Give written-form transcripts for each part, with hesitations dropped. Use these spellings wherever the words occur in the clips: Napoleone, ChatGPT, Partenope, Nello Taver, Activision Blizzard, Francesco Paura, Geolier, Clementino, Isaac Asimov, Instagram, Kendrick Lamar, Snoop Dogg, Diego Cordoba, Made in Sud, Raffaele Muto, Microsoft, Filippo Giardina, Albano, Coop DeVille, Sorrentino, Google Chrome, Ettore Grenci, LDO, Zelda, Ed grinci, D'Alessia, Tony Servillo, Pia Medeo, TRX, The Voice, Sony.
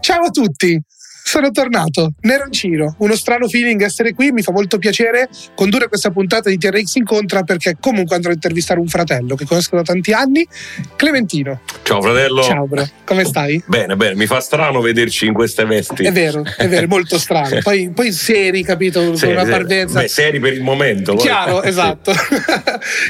Ciao a tutti, sono tornato, Neroncino. Uno strano feeling essere qui, mi fa molto piacere condurre questa puntata di TRX Incontra, perché comunque andrò a intervistare un fratello che conosco da tanti anni, Clementino. Ciao fratello. Ciao bro, come stai? Bene, bene, mi fa strano vederci in queste vesti. È vero, molto strano. Poi seri, capito, sì, con una parvenza. Beh, seri per il momento. Chiaro, esatto. Sì.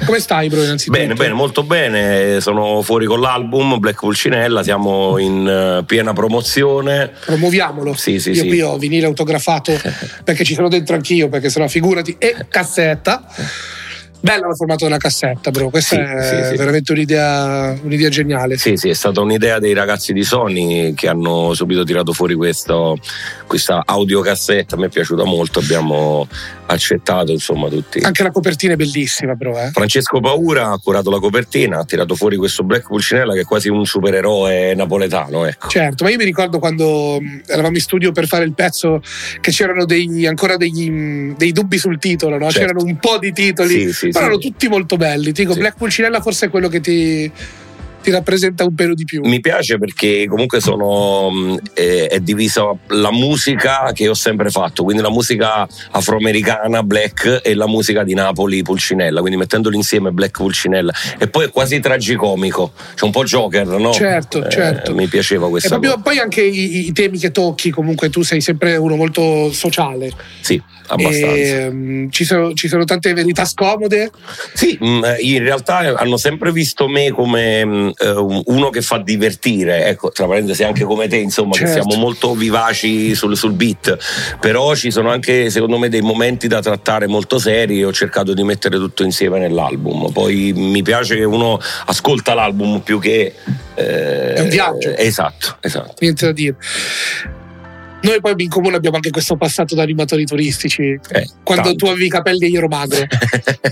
Come stai bro innanzitutto? Bene, bene, molto bene, sono fuori con l'album Black Pulcinella, siamo in piena promozione. Promuoviamolo. Sì, qui ho vinile autografato perché ci sono dentro anch'io, perché sennò figurati, e cassetta. Bella la formato della cassetta, bro. Questa è veramente un'idea geniale. Sì, è stata un'idea dei ragazzi di Sony che hanno subito tirato fuori questa audiocassetta. A me è piaciuta molto, abbiamo accettato, insomma, tutti. Anche la copertina è bellissima, bro. Francesco Paura ha curato la copertina, ha tirato fuori questo Black Pulcinella che è quasi un supereroe napoletano, ecco. Certo, ma io mi ricordo quando eravamo in studio per fare il pezzo che c'erano dei dubbi sul titolo, no? Certo. C'erano un po' di titoli. Sì. Però erano tutti molto belli, ti dico, sì. Black Pulcinella forse è quello che ti rappresenta un pelo di più. Mi piace perché comunque è divisa la musica che ho sempre fatto, quindi la musica afroamericana black e la musica di Napoli Pulcinella, quindi mettendoli insieme Black Pulcinella, e poi è quasi tragicomico, c'è un po' Joker, no? Certo. Mi piaceva questa cosa. Poi anche i temi che tocchi, comunque tu sei sempre uno molto sociale. Sì, abbastanza. Ci sono tante verità scomode. Sì, in realtà hanno sempre visto me come uno che fa divertire, ecco, tra parentesi anche come te, insomma, certo. Che siamo molto vivaci sul beat, però ci sono anche secondo me dei momenti da trattare molto seri, ho cercato di mettere tutto insieme nell'album. Poi mi piace che uno ascolta l'album più che è un viaggio. Esatto, niente da dire. Noi poi in comune abbiamo anche questo passato da animatori turistici. Quando tanto. Tu avevi i capelli e io ero magro.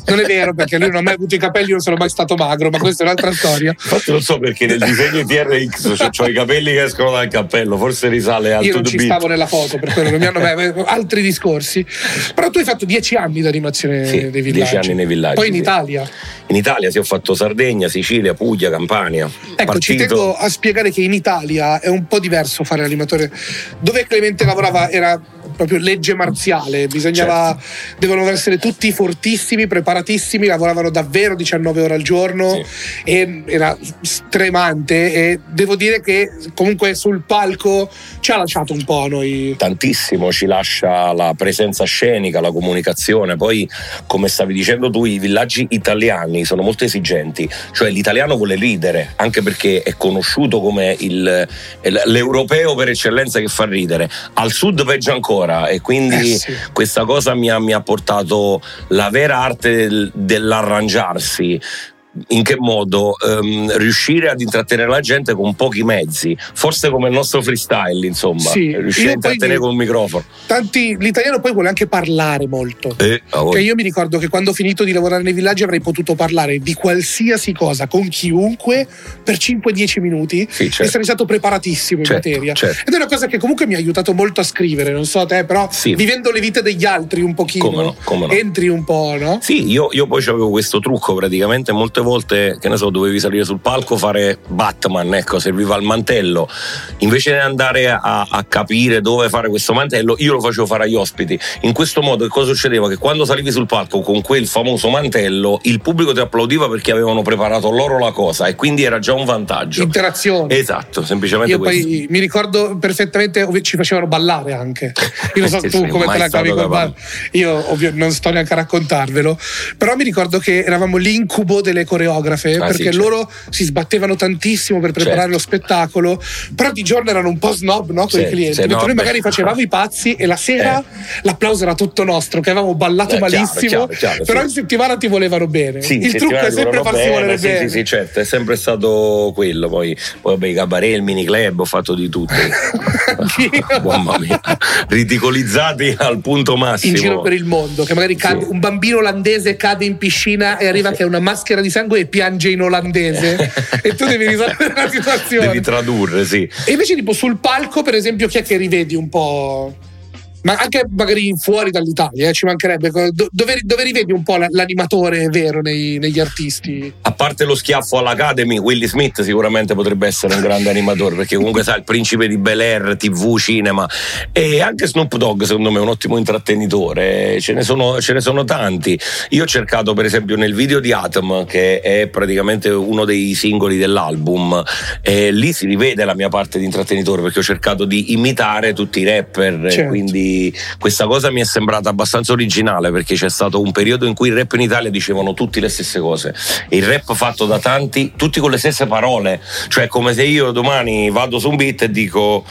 Non è vero, perché lui non ha mai avuto i capelli, io non sono mai stato magro, ma questa è un'altra storia. Infatti non so perché nel disegno di TRX c'ho i capelli che escono dal cappello, forse risale a... Io non ci stavo nella foto, per quello non mi hanno mai... Altri discorsi. Però tu hai fatto 10 anni di animazione dei villaggi. 10 anni nei villaggi. Poi in Italia. In Italia ho fatto Sardegna, Sicilia, Puglia, Campania. Ecco, Partito. Ci tengo a spiegare che in Italia è un po' diverso fare animatore. Dove Clemente lavorava era proprio legge marziale, bisognava, certo. Devono essere tutti fortissimi, preparatissimi, lavoravano davvero 19 ore al giorno, sì. E era stremante, e devo dire che comunque sul palco ci ha lasciato un po' noi. Tantissimo, ci lascia la presenza scenica, la comunicazione. Poi, come stavi dicendo tu, i villaggi italiani sono molto esigenti, cioè l'italiano vuole ridere, anche perché è conosciuto come l'europeo per eccellenza che fa ridere, al sud peggio ancora. E quindi questa cosa mi ha portato la vera arte dell'arrangiarsi, in che modo riuscire ad intrattenere la gente con pochi mezzi, forse come il nostro freestyle, insomma, sì, riuscire a intrattenere con un microfono. Tanti, l'italiano poi vuole anche parlare molto, cioè io mi ricordo che quando ho finito di lavorare nei villaggi avrei potuto parlare di qualsiasi cosa con chiunque per 5-10 minuti, sì, certo, e sarei stato preparatissimo in materia, certo. Ed è una cosa che comunque mi ha aiutato molto a scrivere, non so te, però sì, vivendo le vite degli altri un pochino, come no. Entri un po', no? Sì, io poi avevo questo trucco, praticamente molte volte, che ne so, dovevi salire sul palco, fare Batman, ecco, serviva il mantello, invece di andare a capire dove fare questo mantello, io lo facevo fare agli ospiti. In questo modo che cosa succedeva? Che quando salivi sul palco con quel famoso mantello, il pubblico ti applaudiva perché avevano preparato loro la cosa, e quindi era già un vantaggio. Interazione. Esatto, semplicemente io questo. Poi mi ricordo perfettamente, ci facevano ballare anche. Io non so tu come te la cavi con ballare. Io ovvio non sto neanche a raccontarvelo, però mi ricordo che eravamo l'incubo delle coreografe, perché sì, loro si sbattevano tantissimo per preparare lo spettacolo, però di giorno erano un po' snob, no, con i clienti, perché noi magari facevamo i pazzi e la sera l'applauso era tutto nostro, che avevamo ballato malissimo, chiaro, però in settimana ti volevano bene, sì, il trucco è sempre farsi volere bene. Sì, certo, è sempre stato quello. Poi vabbè, i cabaret, il mini club, ho fatto di tutto. Mamma mia, ridicolizzati al punto massimo in giro per il mondo, che magari cade, un bambino olandese cade in piscina e arriva che ha una maschera di sangue e piange in olandese e tu devi risolvere la situazione, devi tradurre. Sì. E invece tipo sul palco, per esempio, chi è che rivedi un po'? Ma anche magari fuori dall'Italia, ci mancherebbe. Dove rivedi un po' l'animatore vero negli artisti? A parte lo schiaffo all'Academy, Willy Smith sicuramente potrebbe essere un grande animatore, perché comunque sa, il principe di Bel Air, TV, cinema. E anche Snoop Dogg secondo me è un ottimo intrattenitore, ce ne sono tanti. Io ho cercato, per esempio, nel video di Atom, che è praticamente uno dei singoli dell'album, lì si rivede la mia parte di intrattenitore, perché ho cercato di imitare tutti i rapper, certo. Quindi questa cosa mi è sembrata abbastanza originale, perché c'è stato un periodo in cui il rap in Italia dicevano tutti le stesse cose, il rap fatto da tanti, tutti con le stesse parole, cioè come se io domani vado su un beat e dico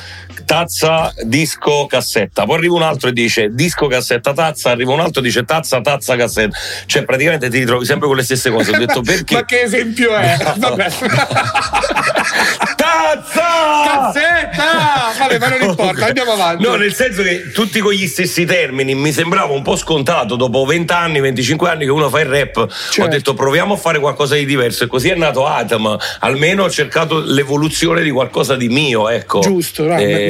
tazza, disco, cassetta, poi arriva un altro e dice disco, cassetta, tazza, arriva un altro e dice tazza, tazza, cassetta, cioè praticamente ti ritrovi sempre con le stesse cose. Ho detto perché? Ma che esempio è? Vabbè. Tazza! Cassetta! Vabbè, ma non importa, andiamo avanti. No, nel senso che tutti con gli stessi termini, mi sembrava un po' scontato dopo 20 anni, 25 anni che uno fa il rap, certo. Ho detto proviamo a fare qualcosa di diverso, e così è nato Atom, almeno ho cercato l'evoluzione di qualcosa di mio, ecco. Giusto,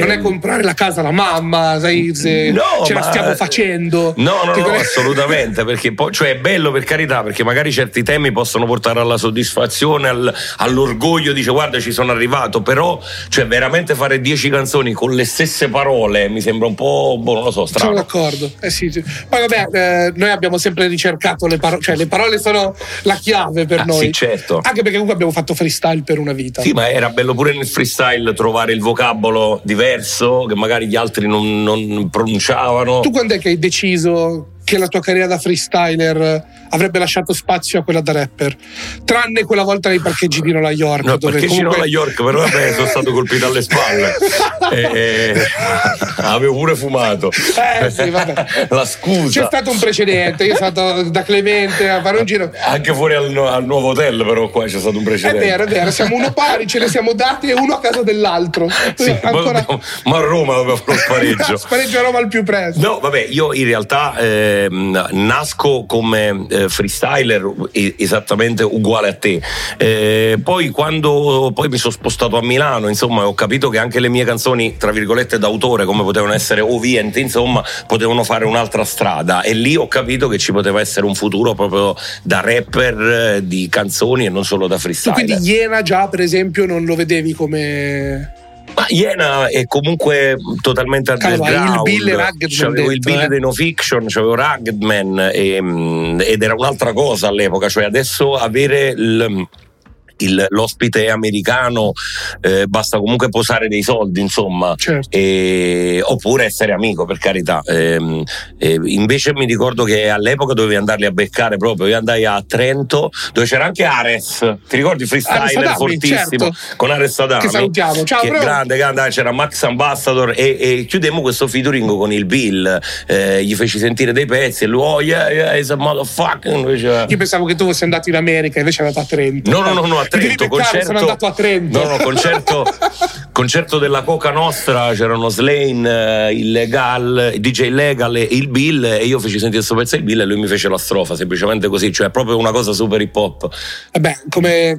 non è comprare la casa alla mamma, sai, se no, ce la stiamo facendo. No, assolutamente, perché poi, cioè, è bello, per carità, perché magari certi temi possono portare alla soddisfazione, all'orgoglio, dice guarda ci sono arrivato, però cioè veramente fare 10 canzoni con le stesse parole mi sembra un po', non lo so, strano. Sono d'accordo, sì. Poi vabbè, noi abbiamo sempre ricercato le parole, cioè le parole sono la chiave per noi, sì, certo. Anche perché comunque abbiamo fatto freestyle per una vita, sì, ma era bello pure nel freestyle trovare il vocabolo diverso che magari gli altri non pronunciavano. Tu quando è che hai deciso che la tua carriera da freestyler avrebbe lasciato spazio a quella da rapper, tranne quella volta nei parcheggi di Nola York? No, perché comunque... Nola York, però vabbè, sono stato colpito alle spalle avevo pure fumato, sì, vabbè. La scusa, c'è stato un precedente, io sono stato da Clemente a fare un giro anche fuori al nuovo hotel, però qua c'è stato un precedente, è vero, siamo uno pari, ce ne siamo dati e uno a casa dell'altro, sì, ancora... ma a Roma dovevo fare spareggio a Roma al più presto. No vabbè, io in realtà nasco come freestyler esattamente uguale a te, poi quando mi sono spostato a Milano, insomma ho capito che anche le mie canzoni tra virgolette d'autore, come potevano essere Oviente, insomma potevano fare un'altra strada, e lì ho capito che ci poteva essere un futuro proprio da rapper di canzoni e non solo da freestyler. Tu quindi Iena già, per esempio, non lo vedevi come... Ma Iena è comunque totalmente underground. C'avevo il Bill dei No Fiction, c'avevo Ruggedman, ed era un'altra cosa all'epoca, cioè adesso avere l'ospite americano basta comunque posare dei soldi, insomma, certo. Oppure essere amico, per carità. Invece mi ricordo che all'epoca dovevi andarli a beccare proprio. Io andai a Trento, dove c'era anche Ares, ti ricordi, freestyler Adami, fortissimo, certo. Con Ares Adami, che salutiamo, ciao, che grande, c'era Max Ambassador e chiudemmo questo featuring con il Bill, gli feci sentire dei pezzi e lui yeah is a motherfucker. Invece... io pensavo che tu fossi andato in America, invece è andato a Trento. No, a Trento concerto, sono andato a Trento. No, concerto della Coca Nostra, c'erano Slane, DJ Legal e il Bill, e io feci sentire questo pezzo il Bill e lui mi fece la strofa, semplicemente così, cioè proprio una cosa super hip hop. Vabbè,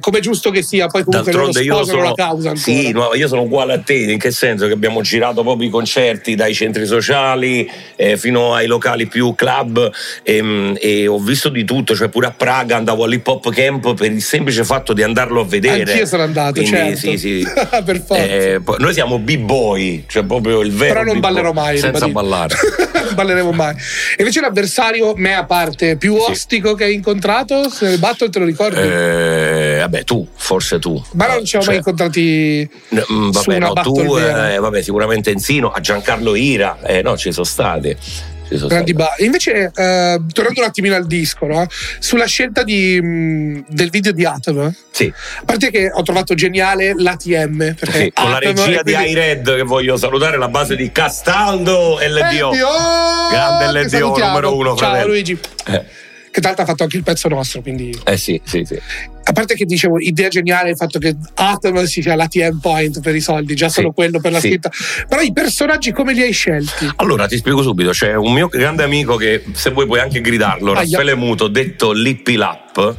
come giusto che sia, poi comunque loro sposano la causa ancora. Sì, no, io sono uguale a te, in che senso che abbiamo girato proprio i concerti dai centri sociali fino ai locali più club e ho visto di tutto, cioè pure a Praga andavo all'hip hop camp per il semplice fatto di andarlo a vedere. Anch'io sono andato, quindi, certo. Sì. Per forza. Noi siamo b-boy, cioè proprio il vero. Però non b-boy. Ballerò mai senza ballare. Non balleremo mai. Invece l'avversario, me a parte, più ostico che hai incontrato, se ne batto, te lo ricordi? Vabbè, forse tu. Ma non ci siamo mai incontrati. Sicuramente Enzino, a Giancarlo Ira, no, ci sono stati. Invece, tornando un attimino al disco, no? Sulla scelta del video di Atom, sì. A parte che ho trovato geniale l'ATM, perché sì, con la regia di I-Red, che voglio salutare, la base di Castaldo, LDO, grande LDO numero uno, ciao fratello. Luigi, che tanto ha fatto anche il pezzo nostro, quindi sì. A parte che dicevo, idea geniale il fatto che Atom si sia l'ATM point per i soldi, già solo quello per la scritta. Però i personaggi come li hai scelti? Allora ti spiego subito, c'è un mio grande amico che, se vuoi puoi anche gridarlo, Raffaele Muto, detto Lippilap.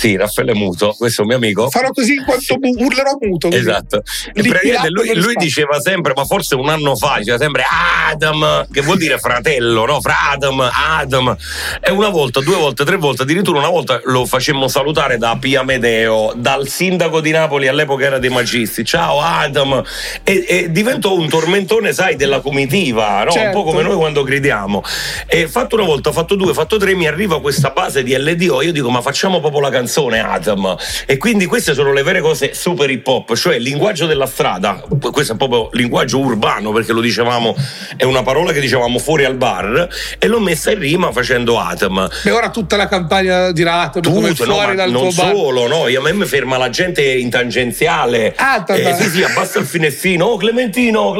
Sì, Raffaele Muto, questo è un mio amico. Farò così in quanto urlerò muto. Così. Esatto. Lui diceva sempre, ma forse un anno fa, diceva sempre Adam, che vuol dire fratello, no? Fra Adam. E una volta, due volte, tre volte, addirittura una volta lo facemmo salutare da Pia Medeo, dal sindaco di Napoli, all'epoca era dei Magisti. Ciao Adam! E diventò un tormentone, sai, della comitiva, no? Certo. Un po' come noi quando gridiamo. E fatto una volta, fatto due, fatto tre, mi arriva questa base di LDO, io dico, ma facciamo proprio la canzone Adam. E quindi queste sono le vere cose super hip hop, cioè il linguaggio della strada. Questo è proprio linguaggio urbano, perché lo dicevamo, è una parola che dicevamo fuori al bar, e l'ho messa in rima facendo Adam. E ora tutta la campagna dirà Atom, come fuori dal tuo bar. Non solo, no, a me mi ferma la gente in tangenziale. Sì, abbassa il finestrino, oh Clementino,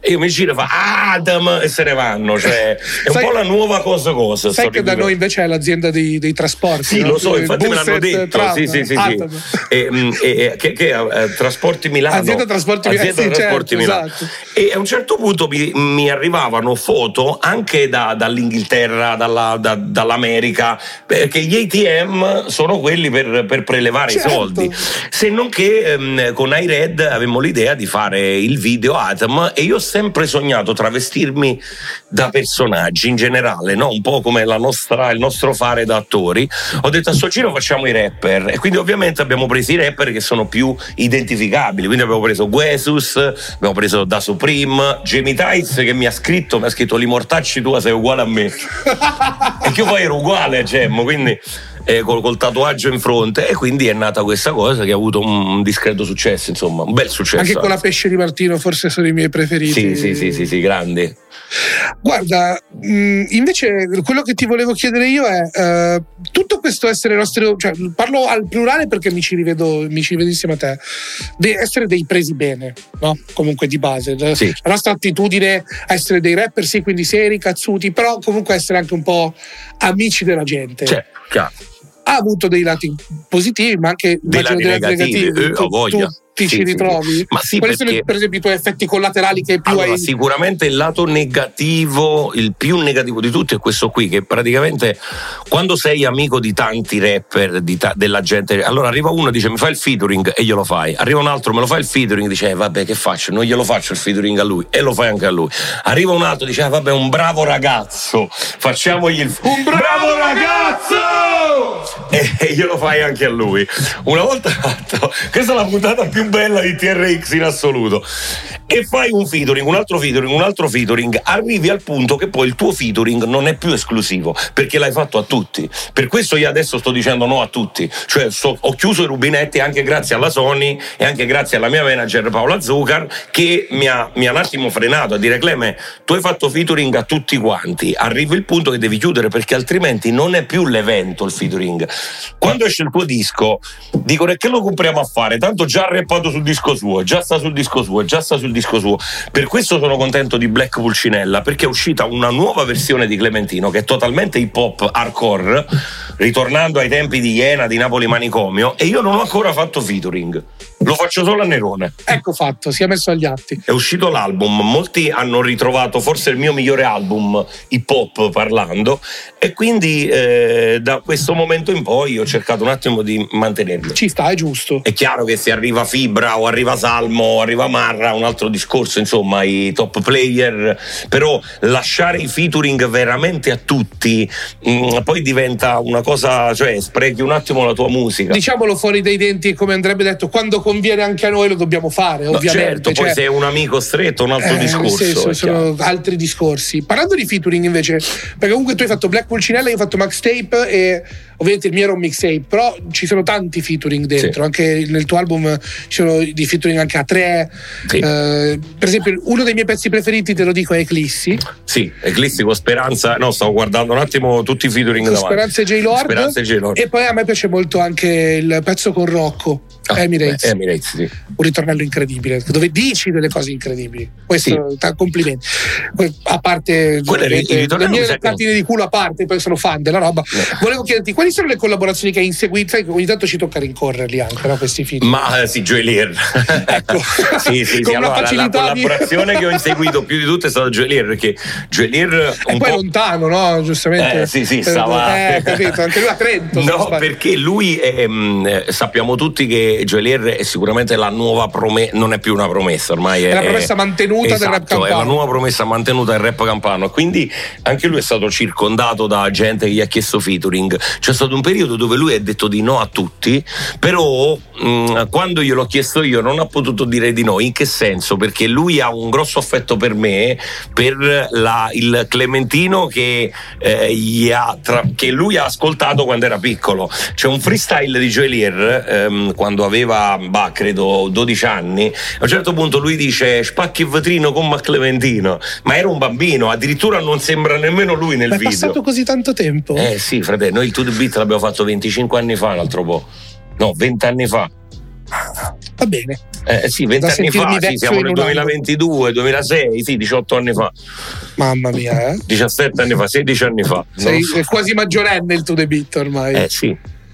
e io mi giro e fa Adam e se ne vanno, cioè è un po' la nuova cosa. Sai che da noi invece è l'azienda dei trasporti. Sì, no? Lo so, infatti me l'hanno detto, sì. Trasporti Milano, azienda trasporti Milano. Esatto. E a un certo punto mi arrivavano foto anche dall'Inghilterra, dall'America, perché gli ATM sono quelli per prelevare, certo, i soldi. Se non che con I-Red avevamo l'idea di fare il video Atom, e io ho sempre sognato travestirmi da personaggi in generale, no? Un po' come il nostro fare da attori. Ho detto, a sto giro facciamo i rapper, e quindi ovviamente abbiamo preso i rapper che sono più identificabili, quindi abbiamo preso Guesus, abbiamo preso Da Supreme, Jamie Tights, che mi ha scritto l'immortacci tua sei uguale a me e che io poi ero uguale a Gemmo, quindi col tatuaggio in fronte, e quindi è nata questa cosa che ha avuto un discreto successo, insomma un bel successo anche con la pesce di Martino, forse sono i miei preferiti. Sì, grandi. Guarda, invece quello che ti volevo chiedere io è tutto questo essere nostri, cioè parlo al plurale perché mi ci rivedo insieme a te, essere dei presi bene, no? Comunque di base la nostra attitudine a essere dei rapper, sì, quindi seri, cazzuti, però comunque essere anche un po' amici della gente, certo. Ha avuto dei lati positivi, ma anche dei lati negativi. Ci ritrovi? Sì. Ma sì, quali sono per esempio i tuoi effetti collaterali che più hai? Sicuramente il lato negativo, il più negativo di tutti è questo qui, che praticamente quando sei amico di tanti rapper, della gente, allora arriva uno e dice mi fai il featuring e glielo fai, arriva un altro me lo fai il featuring e dice vabbè che faccio, non glielo faccio il featuring a lui, e lo fai anche a lui, arriva un altro e dice vabbè un bravo ragazzo, facciamogli il featuring, un bravo ragazzo! e glielo fai anche a lui. Una volta fatto, questa è la puntata più bella di TRX in assoluto, e fai un featuring, un altro featuring, arrivi al punto che poi il tuo featuring non è più esclusivo, perché l'hai fatto a tutti. Per questo io adesso sto dicendo no a tutti, cioè ho chiuso i rubinetti anche grazie alla Sony e anche grazie alla mia manager Paola Zucar, che mi ha un attimo frenato a dire: Cleme, tu hai fatto featuring a tutti quanti, arriva il punto che devi chiudere, perché altrimenti non è più l'evento il featuring. Quando esce il tuo disco dicono: che lo compriamo a fare? Tanto già ha rappato sul disco suo, già sta sul disco suo. Per questo sono contento di Black Pulcinella, perché è uscita una nuova versione di Clementino che è totalmente hip hop hardcore, ritornando ai tempi di Iena, di Napoli Manicomio, e io non ho ancora fatto featuring, lo faccio solo a Nerone. Ecco fatto, si è messo agli atti. È uscito l'album, molti hanno ritrovato forse il mio migliore album hip hop parlando, e quindi da questo momento in poi ho cercato un attimo di mantenerlo. Ci sta, è giusto. È chiaro che se arriva Fibra o arriva Salmo o arriva Marra, un altro discorso, insomma, i top player, però lasciare i featuring veramente a tutti poi diventa una cosa, cioè sprechi un attimo la tua musica. Diciamolo fuori dai denti, come andrebbe detto, quando conviene anche a noi lo dobbiamo fare, no, ovviamente. Certo, poi se è un amico stretto un altro discorso. Sì, sono altri discorsi. Parlando di featuring invece, perché comunque tu hai fatto Black Pulcinella, io ho fatto Max Tape e ovviamente il mio era un mixtape, però ci sono tanti featuring dentro, sì. Anche nel tuo album ci sono di featuring anche a tre, sì. Per esempio uno dei miei pezzi preferiti, te lo dico, è Eclissi. Sì, Eclissi con Speranza, no, stavo guardando un attimo tutti i featuring con davanti. Speranza e J-Lord. E poi a me piace molto anche il pezzo con Rocco, Emirates, sì. Un ritornello incredibile dove dici delle cose incredibili, questo sì. Complimenti, a parte le mie cartine di culo a parte, poi sono fan della roba, no. Volevo chiederti quali sono le collaborazioni che hai inseguito, sai che ogni tanto ci tocca rincorrerli anche, no, questi film. Ma sì, Geolier, ecco. sì, con allora, la collaborazione che ho inseguito più di tutte è stata Geolier, perché Geolier un poi po' lontano, no, giustamente, sì, stava capito, anche lui a Trento, no, perché lui sappiamo tutti che Geolier è sicuramente la nuova promessa, non è più una promessa, ormai è la promessa mantenuta, esatto, del rap campano. È la nuova promessa mantenuta del rap campano. Quindi anche lui è stato circondato da gente che gli ha chiesto featuring. C'è stato un periodo dove lui ha detto di no a tutti, però quando gliel'ho chiesto io non ha potuto dire di no. In che senso? Perché lui ha un grosso affetto per me, per il Clementino che lui ha ascoltato quando era piccolo. C'è un freestyle di Geolier quando aveva credo 12 anni, a un certo punto lui dice: spacchi il vetrino con Clementino, ma era un bambino, addirittura non sembra nemmeno lui nel video. È passato così tanto tempo? Sì, frate, noi il To The Beat l'abbiamo fatto 25 anni fa, un altro po', no, 20 anni fa. Va bene. Sì, 20 anni fa, sì, siamo nel 2022, 2006, sì, 18 anni fa. Mamma mia, 17 anni fa, 16 anni fa. Sei quasi maggiorenne il To The Beat ormai. Sì.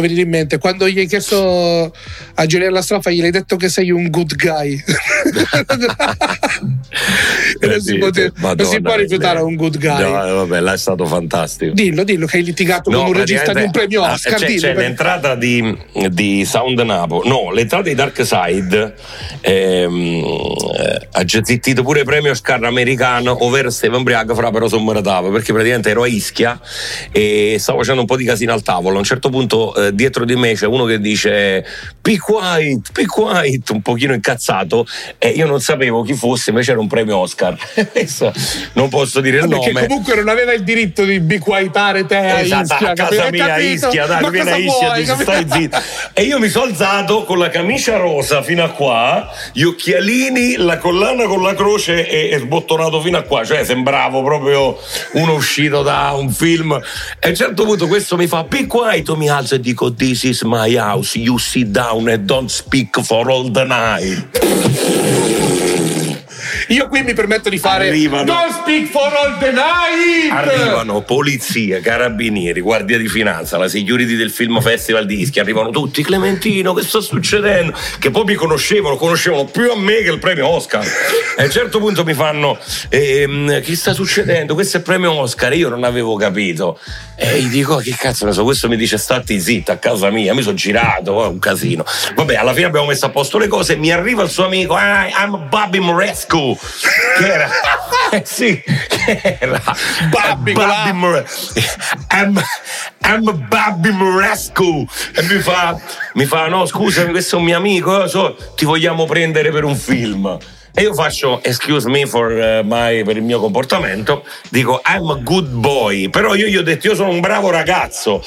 venire in mente quando gli hai chiesto a Geolier la strofa, gli hai detto che sei un good guy. Non si può rifiutare a un good guy. No, vabbè, là è stato fantastico. Dillo che hai litigato con un regista di un premio Oscar. C'è l'entrata di Sound Napo. No, l'entrata di Dark Side ha zittito pure premio Oscar americano. Over Steven Briag fra però sommeratava, perché praticamente ero a Ischia e stavo facendo un po' di casino al tavolo. A un certo punto dietro di me c'è uno che dice be quiet, un pochino incazzato, e io non sapevo chi fosse, invece era un premio Oscar. Non posso dire il nome, perché comunque non aveva il diritto di biquaitare te a Ischia, a casa mia, a Ischia, dai, vieni a Ischia, dici, stai zitto. E io mi sono alzato con la camicia rosa fino a qua, gli occhialini, la collana con la croce e sbottonato fino a qua, cioè sembravo proprio uno uscito da un film. E a un certo punto questo mi fa be quiet, mi alzo e dico this is my house, you sit down and don't speak for all the night. Io qui mi permetto di fare don't speak for all the night. Arrivano polizia, carabinieri, guardia di finanza, la security del Film Festival di Ischia, arrivano tutti. Clementino, che sta succedendo? Che poi mi conoscevano più a me che il premio Oscar. E a un certo punto mi fanno che sta succedendo? Questo è il premio Oscar. Io non avevo capito e gli dico che cazzo ne so. Questo mi dice stati zitta a casa mia. Mi sono girato, un casino. Vabbè, alla fine abbiamo messo a posto le cose. Mi arriva il suo amico I'm Bobby Moresco, che era I'm Bobby Moresco, e mi fa no scusami, questo è un mio amico, ti vogliamo prendere per un film. E io faccio excuse me per il mio comportamento, dico I'm a good boy, però io gli ho detto io sono un bravo ragazzo.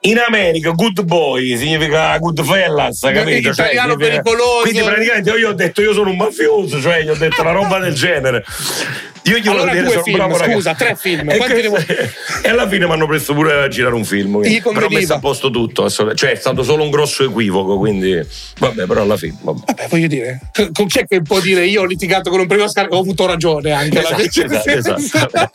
In America good boy significa good fellas, capito? Italiano, cioè, pericoloso. Quindi praticamente io gli ho detto io sono un mafioso, cioè gli ho detto una roba del genere. Io gli allora volevo dire sono bravo, scusa, 3 film. E alla fine mi hanno preso pure a girare un film. Però ho messo a posto tutto, cioè è stato solo un grosso equivoco, quindi vabbè, però alla fine. Vabbè, voglio dire, con chi è che può dire io ho litigato con un premio Oscar, ho avuto ragione anche. Esatto.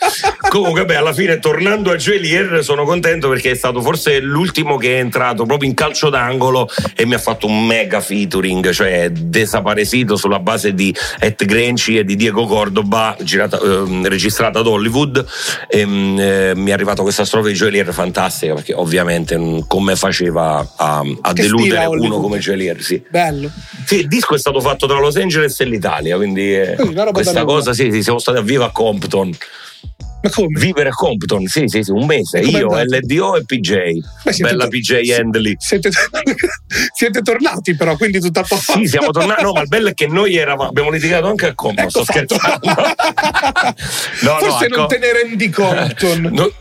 Comunque, beh, alla fine tornando a Geolier sono contento perché è stato forse l'ultimo che è entrato proprio in calcio d'angolo e mi ha fatto un mega featuring, cioè Desaparecido, sulla base di Ed Grinci e di Diego Cordoba, registrata ad Hollywood. Mi è arrivata questa strofa di Geolier fantastica, perché ovviamente come faceva a deludere uno come Geolier. Sì. Bello. Sì, il disco è stato fatto tra Los Angeles e l'Italia, quindi questa cosa sì, siamo stati a Viva Compton. Ma come? Vivere a Compton, sì, un mese. Com'è io, andato? LDO e PJ. Bella PJ Handley. Siete tornati però, quindi tutto a posto. Sì, siamo tornati. No, ma il bello è che noi abbiamo litigato anche a Compton. Ecco, sto scherzando. Forse non te ne rendi conto. No.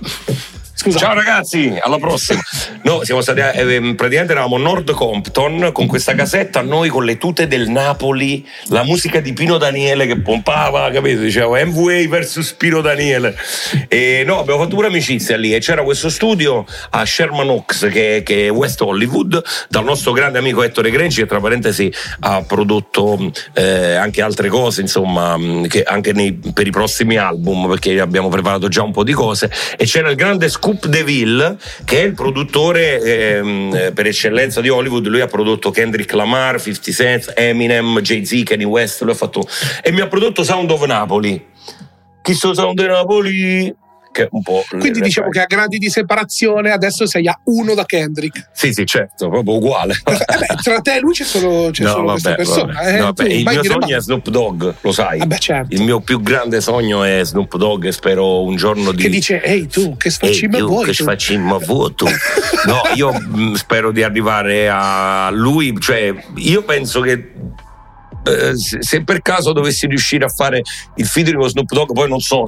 Scusa. Ciao ragazzi, alla prossima. No, siamo stati praticamente eravamo Nord Compton con questa casetta, noi con le tute del Napoli, la musica di Pino Daniele che pompava, capito? Dicevo MVA versus Pino Daniele. E no, abbiamo fatto pure amicizia lì e c'era questo studio a Sherman Oaks che è West Hollywood, dal nostro grande amico Ettore Grenci, che tra parentesi ha prodotto anche altre cose, insomma, che anche per i prossimi album, perché abbiamo preparato già un po' di cose. E c'era il grande Coop DeVille, che è il produttore per eccellenza di Hollywood. Lui ha prodotto Kendrick Lamar, 50 Cent, Eminem, Jay-Z, Kanye West, lo ha fatto, e mi ha prodotto Sound of Napoli. Chi sono Sound of Napoli? Che un po'. Quindi diciamo che a gradi di separazione adesso sei a 1 da Kendrick. Sì, certo, proprio uguale. Tra te e lui c'è solo questa persona. Il mio sogno è Snoop Dogg, lo sai. Vabbè, certo. Il mio più grande sogno è Snoop Dogg e spero un giorno che dice ehi tu, che sfacimma vuoi tu? Che sfacimma vuoi tu? No, io spero di arrivare a lui, cioè io penso che se per caso dovessi riuscire a fare il featuring con Snoop Dogg, poi non so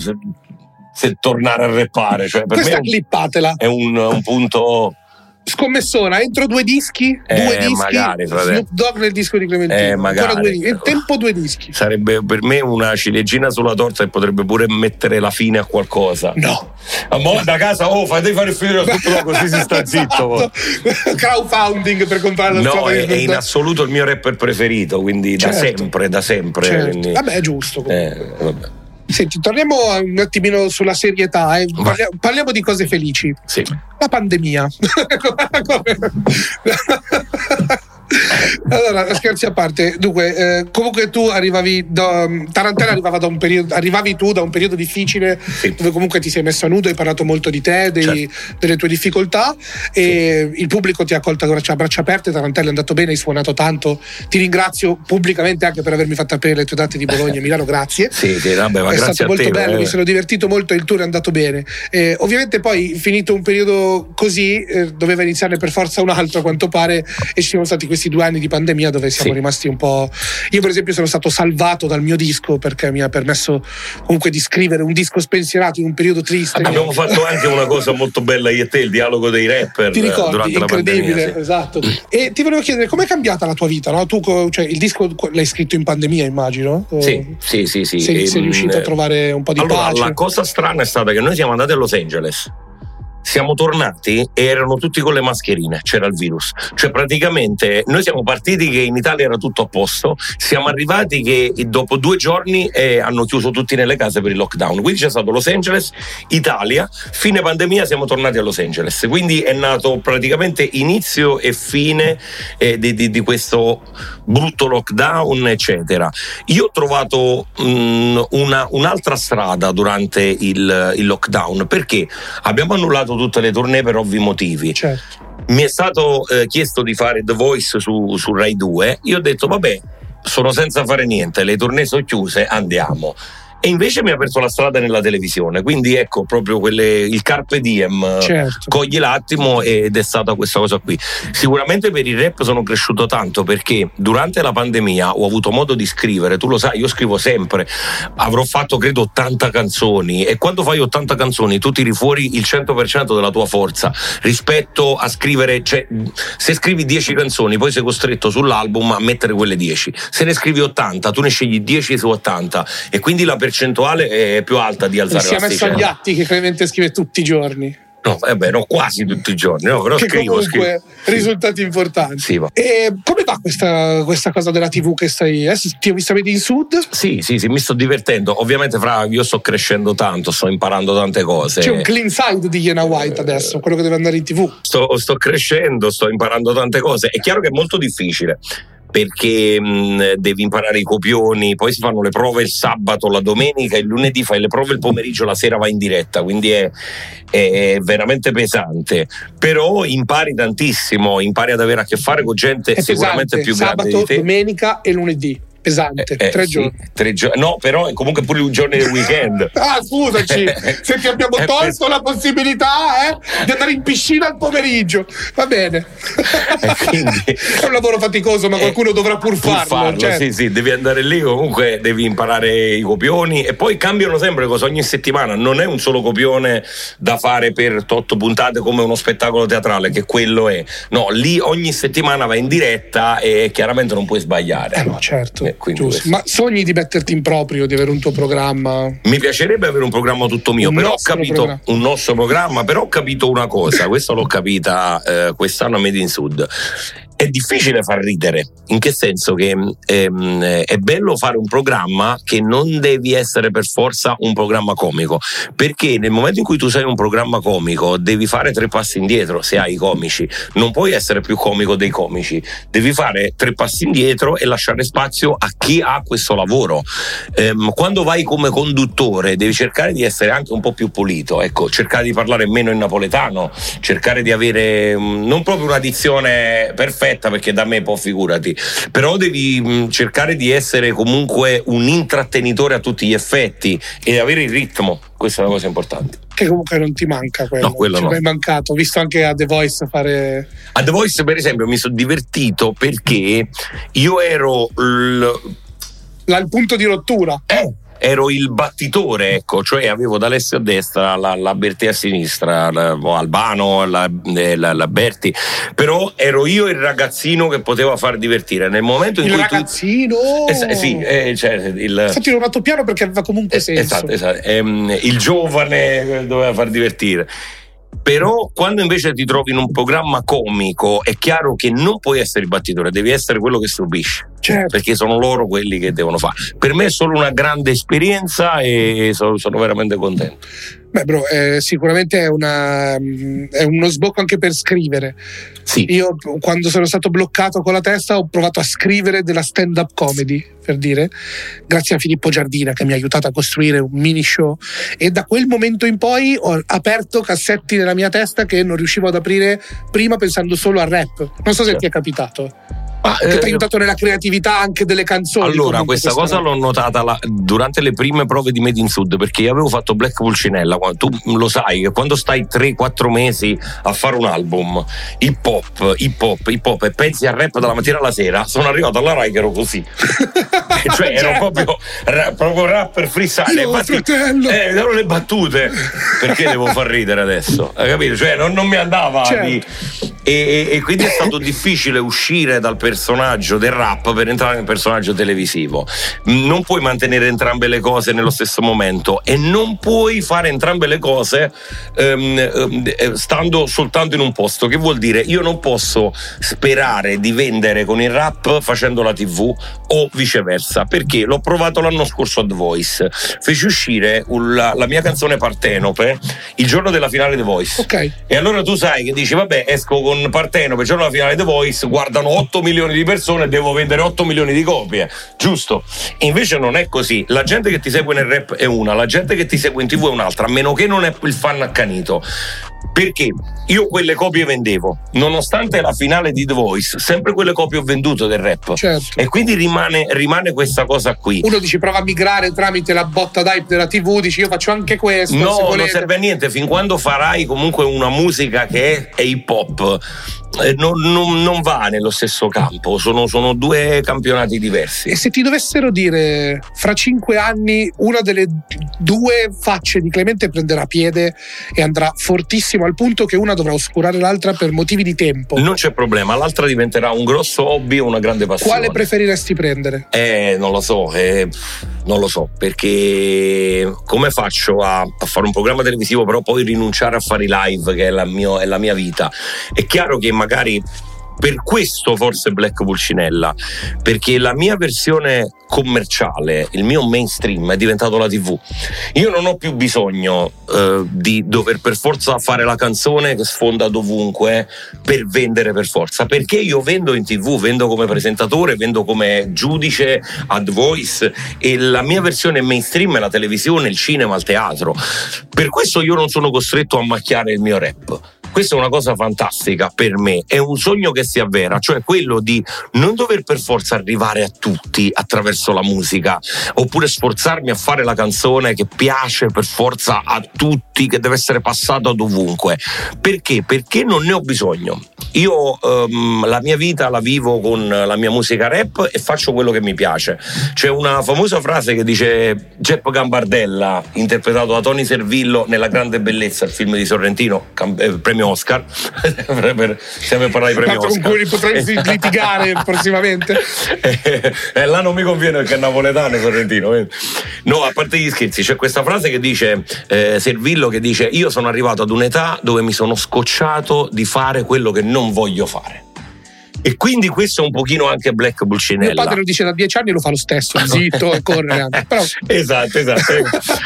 se tornare a rappare, cioè per questa me clippatela è un punto scommessona, entro 2 dischi magari, Snoop Dogg nel disco di Clementino, magari 2 dischi, in tempo 2 dischi sarebbe per me una ciliegina sulla torta, e potrebbe pure mettere la fine a qualcosa. No, da casa fate fare il figlio a Snoop Dogg, così si sta zitto. Crowdfunding per comprare la sua è in assoluto il mio rapper preferito, quindi certo. Da sempre, quindi... vabbè, è giusto comunque. Senti, torniamo un attimino sulla serietà, parliamo di cose felici. Sì. La pandemia. Allora, scherzi a parte, dunque comunque tu arrivavi da Tarantella, arrivavi tu da un periodo difficile, sì, dove comunque ti sei messo a nudo, hai parlato molto di te, certo, delle tue difficoltà, e sì, il pubblico ti ha accolto a braccia aperte. Tarantella è andato bene, hai suonato tanto, ti ringrazio pubblicamente anche per avermi fatto aprire le tue date di Bologna e Milano, grazie. Sì, vabbè, ma è stato molto bello, mi sono divertito molto, il tour è andato bene, ovviamente poi finito un periodo così doveva iniziarne per forza un altro a quanto pare, e ci siamo stati questi 2 anni di pandemia dove siamo, sì, rimasti un po'. Io per esempio sono stato salvato dal mio disco, perché mi ha permesso comunque di scrivere un disco spensierato in un periodo triste. Abbiamo fatto anche una cosa molto bella io e te, il dialogo dei rapper, ti ricordi, durante la pandemia, sì, esatto. E ti volevo chiedere com'è cambiata la tua vita, no? Tu, cioè, il disco l'hai scritto in pandemia, immagino. Sì. Sei riuscito a trovare un po' di pace. La cosa strana è stata che noi siamo andati a Los Angeles, siamo tornati e erano tutti con le mascherine, c'era il virus, cioè praticamente noi siamo partiti che in Italia era tutto a posto, siamo arrivati che dopo 2 giorni hanno chiuso tutti nelle case per il lockdown, quindi c'è stato Los Angeles, Italia, fine pandemia, siamo tornati a Los Angeles, quindi è nato praticamente inizio e fine di questo brutto lockdown eccetera. Io ho trovato un'altra strada durante il lockdown, perché abbiamo annullato tutte le tournée per ovvi motivi, certo. Mi è stato chiesto di fare The Voice su Rai 2, io ho detto vabbè, sono senza fare niente, le tournée sono chiuse, andiamo, e invece mi ha aperto la strada nella televisione, quindi ecco proprio il carpe diem, certo, cogli l'attimo, ed è stata questa cosa qui. Sicuramente per il rap sono cresciuto tanto, perché durante la pandemia ho avuto modo di scrivere, tu lo sai, io scrivo sempre, avrò fatto credo 80 canzoni, e quando fai 80 canzoni tu tiri fuori il 100% della tua forza rispetto a scrivere, cioè se scrivi 10 canzoni poi sei costretto sull'album a mettere quelle 10, se ne scrivi 80 tu ne scegli 10 su 80 e quindi la percentuale è più alta di alzare la sticella. Si è messo agli atti che Clemente scrive tutti i giorni. No, vabbè, no, quasi tutti i giorni, no, però che scrivo, comunque scrivo. Risultati importanti. Sì, va. E come va questa cosa della TV che stai? Ti ho visto Made in Sud? Sì, mi sto divertendo. Ovviamente, io sto crescendo tanto, sto imparando tante cose. C'è un clean side di Iena White adesso, quello che deve andare in TV. Sto crescendo, sto imparando tante cose. È chiaro che è molto difficile, perché devi imparare i copioni, poi si fanno le prove il sabato, la domenica, il lunedì fai le prove il pomeriggio, la sera vai in diretta, quindi è veramente pesante, però impari tantissimo, impari ad avere a che fare con gente è sicuramente pesante, più grande di te. Sabato, domenica e lunedì. Pesante, 3 giorni. 3 giorni. No, però comunque pure un giorno del weekend. Ah, scusaci, se ti abbiamo tolto la possibilità di andare in piscina al pomeriggio. Va bene. Quindi, è un lavoro faticoso, ma qualcuno dovrà pur farlo. Certo. Sì, devi andare lì, comunque devi imparare i copioni, e poi cambiano sempre cose ogni settimana. Non è un solo copione da fare per 8 puntate come uno spettacolo teatrale, che quello è. No, lì ogni settimana vai in diretta e chiaramente non puoi sbagliare. No, certo. Ma sogni di metterti in proprio, di avere un tuo programma? Mi piacerebbe avere un programma tutto mio, però ho capito un nostro programma, però ho capito una cosa, questa l'ho capita quest'anno a Made in Sud. È difficile far ridere, in che senso che è bello fare un programma che non devi essere per forza un programma comico, perché nel momento in cui tu sei un programma comico devi fare 3 passi indietro. Se hai i comici non puoi essere più comico dei comici, devi fare 3 passi indietro e lasciare spazio a chi ha questo lavoro. Quando vai come conduttore devi cercare di essere anche un po' più pulito, ecco, cercare di parlare meno in napoletano, cercare di avere non proprio una dizione perfetta, perché da me, po' figurati, però devi cercare di essere comunque un intrattenitore a tutti gli effetti e avere il ritmo, questa è una cosa importante. Che comunque non ti manca quello, no, quello non è mancato. Ho visto anche a The Voice fare. A The Voice, per esempio, mi sono divertito perché io ero il punto di rottura. Ero il battitore, ecco, cioè avevo D'Alessia a destra, la Berti a sinistra, Albano, la Berti, però ero io il ragazzino che poteva far divertire nel momento in cui ragazzino! È stato innovato piano perché aveva comunque senso. Esatto. Il giovane doveva far divertire. Però quando invece ti trovi in un programma comico è chiaro che non puoi essere il battitore, devi essere quello che subisce. certo, perché sono loro quelli che devono fare. Per me è solo una grande esperienza e sono veramente contento. Beh, bro, sicuramente è uno sbocco anche per scrivere. Sì. Io quando sono stato bloccato con la testa ho provato a scrivere della stand-up comedy, per dire, grazie a Filippo Giardina che mi ha aiutato a costruire un mini show, e da quel momento in poi ho aperto cassetti nella mia testa che non riuscivo ad aprire prima pensando solo al rap. Non so se ti è capitato. Che ti ha aiutato nella creatività anche delle canzoni. Allora, questa cosa l'ho notata durante le prime prove di Made in Sud, perché avevo fatto Black Pulcinella. Tu lo sai che quando stai 3-4 mesi a fare un album hip hop e pensi al rap dalla mattina alla sera, sono arrivato alla Rai che ero così cioè ero proprio rapper freestyle. Ero le battute perché devo far ridere adesso, capito? Cioè non mi andava e quindi è stato difficile uscire dal personaggio del rap per entrare nel personaggio televisivo. Non puoi mantenere entrambe le cose nello stesso momento e non puoi fare entrambe le cose stando soltanto in un posto, che vuol dire io non posso sperare di vendere con il rap facendo la TV o viceversa, perché l'ho provato l'anno scorso a The Voice. Feci uscire la mia canzone Partenope il giorno della finale The Voice, okay. E allora tu sai che dici vabbè, esco con Partenope il giorno della finale The Voice, guardano 8 milioni di persone, devo vendere 8 milioni di copie, giusto? Invece non è così. La gente che ti segue nel rap è una, la gente che ti segue in TV è un'altra, a meno che non è il fan accanito. Perché io quelle copie vendevo nonostante la finale di The Voice, sempre quelle copie ho venduto del rap, certo. E quindi rimane questa cosa qui. Uno dice prova a migrare tramite la botta d'hype della TV, dici io faccio anche questo, no, se non serve a niente fin quando farai comunque una musica che è hip hop. Non va nello stesso campo, sono due campionati diversi. E se ti dovessero dire fra 5 anni una delle due facce di Clemente prenderà piede e andrà fortissimo al punto che una dovrà oscurare l'altra per motivi di tempo, non c'è problema, l'altra diventerà un grosso hobby o una grande passione, quale preferiresti prendere? Non lo so, perché come faccio a fare un programma televisivo però poi rinunciare a fare i live, che è la mia vita? È chiaro che magari per questo forse Black Pulcinella, perché la mia versione commerciale, il mio mainstream è diventato la TV. Io non ho più bisogno di dover per forza fare la canzone che sfonda dovunque per vendere per forza, perché io vendo in TV, vendo come presentatore, vendo come giudice a The Voice, e la mia versione mainstream è la televisione, il cinema, il teatro. Per questo io non sono costretto a macchiare il mio rap. Questa è una cosa fantastica per me, è un sogno che si avvera, cioè quello di non dover per forza arrivare a tutti attraverso la musica, oppure sforzarmi a fare la canzone che piace per forza a tutti, che deve essere passata dovunque. Perché? Perché non ne ho bisogno. Io la mia vita la vivo con la mia musica rap e faccio quello che mi piace. C'è una famosa frase che dice Jep Gambardella, interpretato da Tony Servillo nella Grande Bellezza, il film di Sorrentino, premio Oscar, sempre parlare di premio Oscar con cui potresti litigare prossimamente. Là non mi conviene perché è napoletano Sorrentino, no, a parte gli scherzi, c'è questa frase che dice Servillo, che dice io sono arrivato ad un'età dove mi sono scocciato di fare quello che non voglio fare. E quindi questo è un pochino anche Black Pulcinella. Mio padre lo dice da 10 anni e lo fa lo stesso, zitto e corre anche. Però... esatto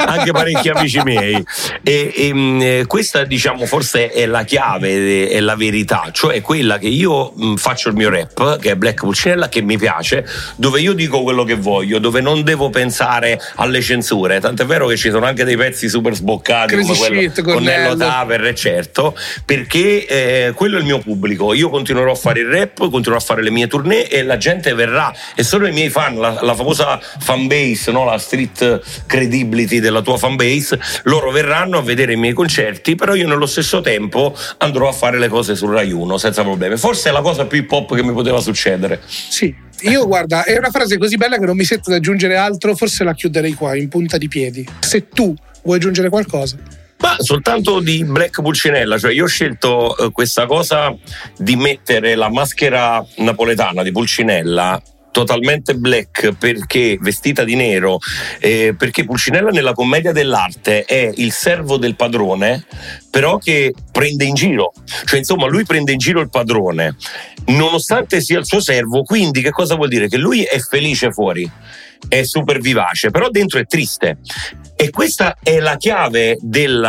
anche parecchi amici miei, e questa diciamo forse è la chiave, è la verità, cioè quella che io faccio il mio rap, che è Black Pulcinella, che mi piace, dove io dico quello che voglio, dove non devo pensare alle censure, tant'è vero che ci sono anche dei pezzi super sboccati Crazy come shit, quello con Nello Taver, certo, perché quello è il mio pubblico. Io continuerò a fare il rap, continuerò a fare le mie tournée e la gente verrà, e solo i miei fan, la famosa fan base, no? La street credibility della tua fan base, loro verranno a vedere i miei concerti, però io nello stesso tempo andrò a fare le cose sul Rai 1 senza problemi. Forse è la cosa più hip hop che mi poteva succedere. Sì. Io guarda, è una frase così bella che non mi sento di aggiungere altro, forse la chiuderei qua in punta di piedi. Se tu vuoi aggiungere qualcosa. Ma soltanto di Black Pulcinella, cioè io ho scelto questa cosa di mettere la maschera napoletana di Pulcinella totalmente black, perché vestita di nero, perché Pulcinella nella commedia dell'arte è il servo del padrone, però che prende in giro, cioè insomma lui prende in giro il padrone nonostante sia il suo servo, quindi che cosa vuol dire? Che lui è felice fuori, è super vivace, però dentro è triste, e questa è la chiave del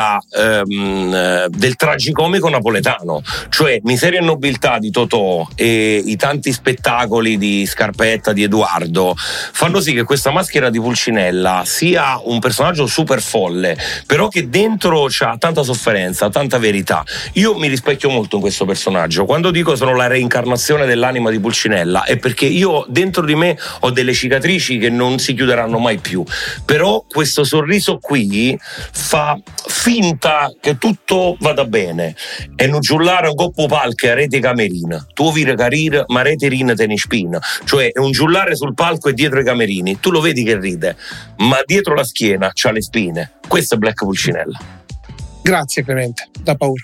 tragicomico napoletano, cioè Miseria e nobiltà di Totò e i tanti spettacoli di Scarpetta, di Eduardo, fanno sì che questa maschera di Pulcinella sia un personaggio super folle, però che dentro c'ha tanta sofferenza, tanta verità. Io mi rispecchio molto in questo personaggio, quando dico sono la reincarnazione dell'anima di Pulcinella è perché io dentro di me ho delle cicatrici che non si chiuderanno mai più, però questo sorriso qui fa finta che tutto vada bene e non giullare un coppo palco a rete camerina, tu vire carir ma rete rin te ne spina, cioè è un giullare sul palco e dietro i camerini tu lo vedi che ride, ma dietro la schiena c'ha le spine. Questo è Black Pulcinella. Grazie Clemente, da paura.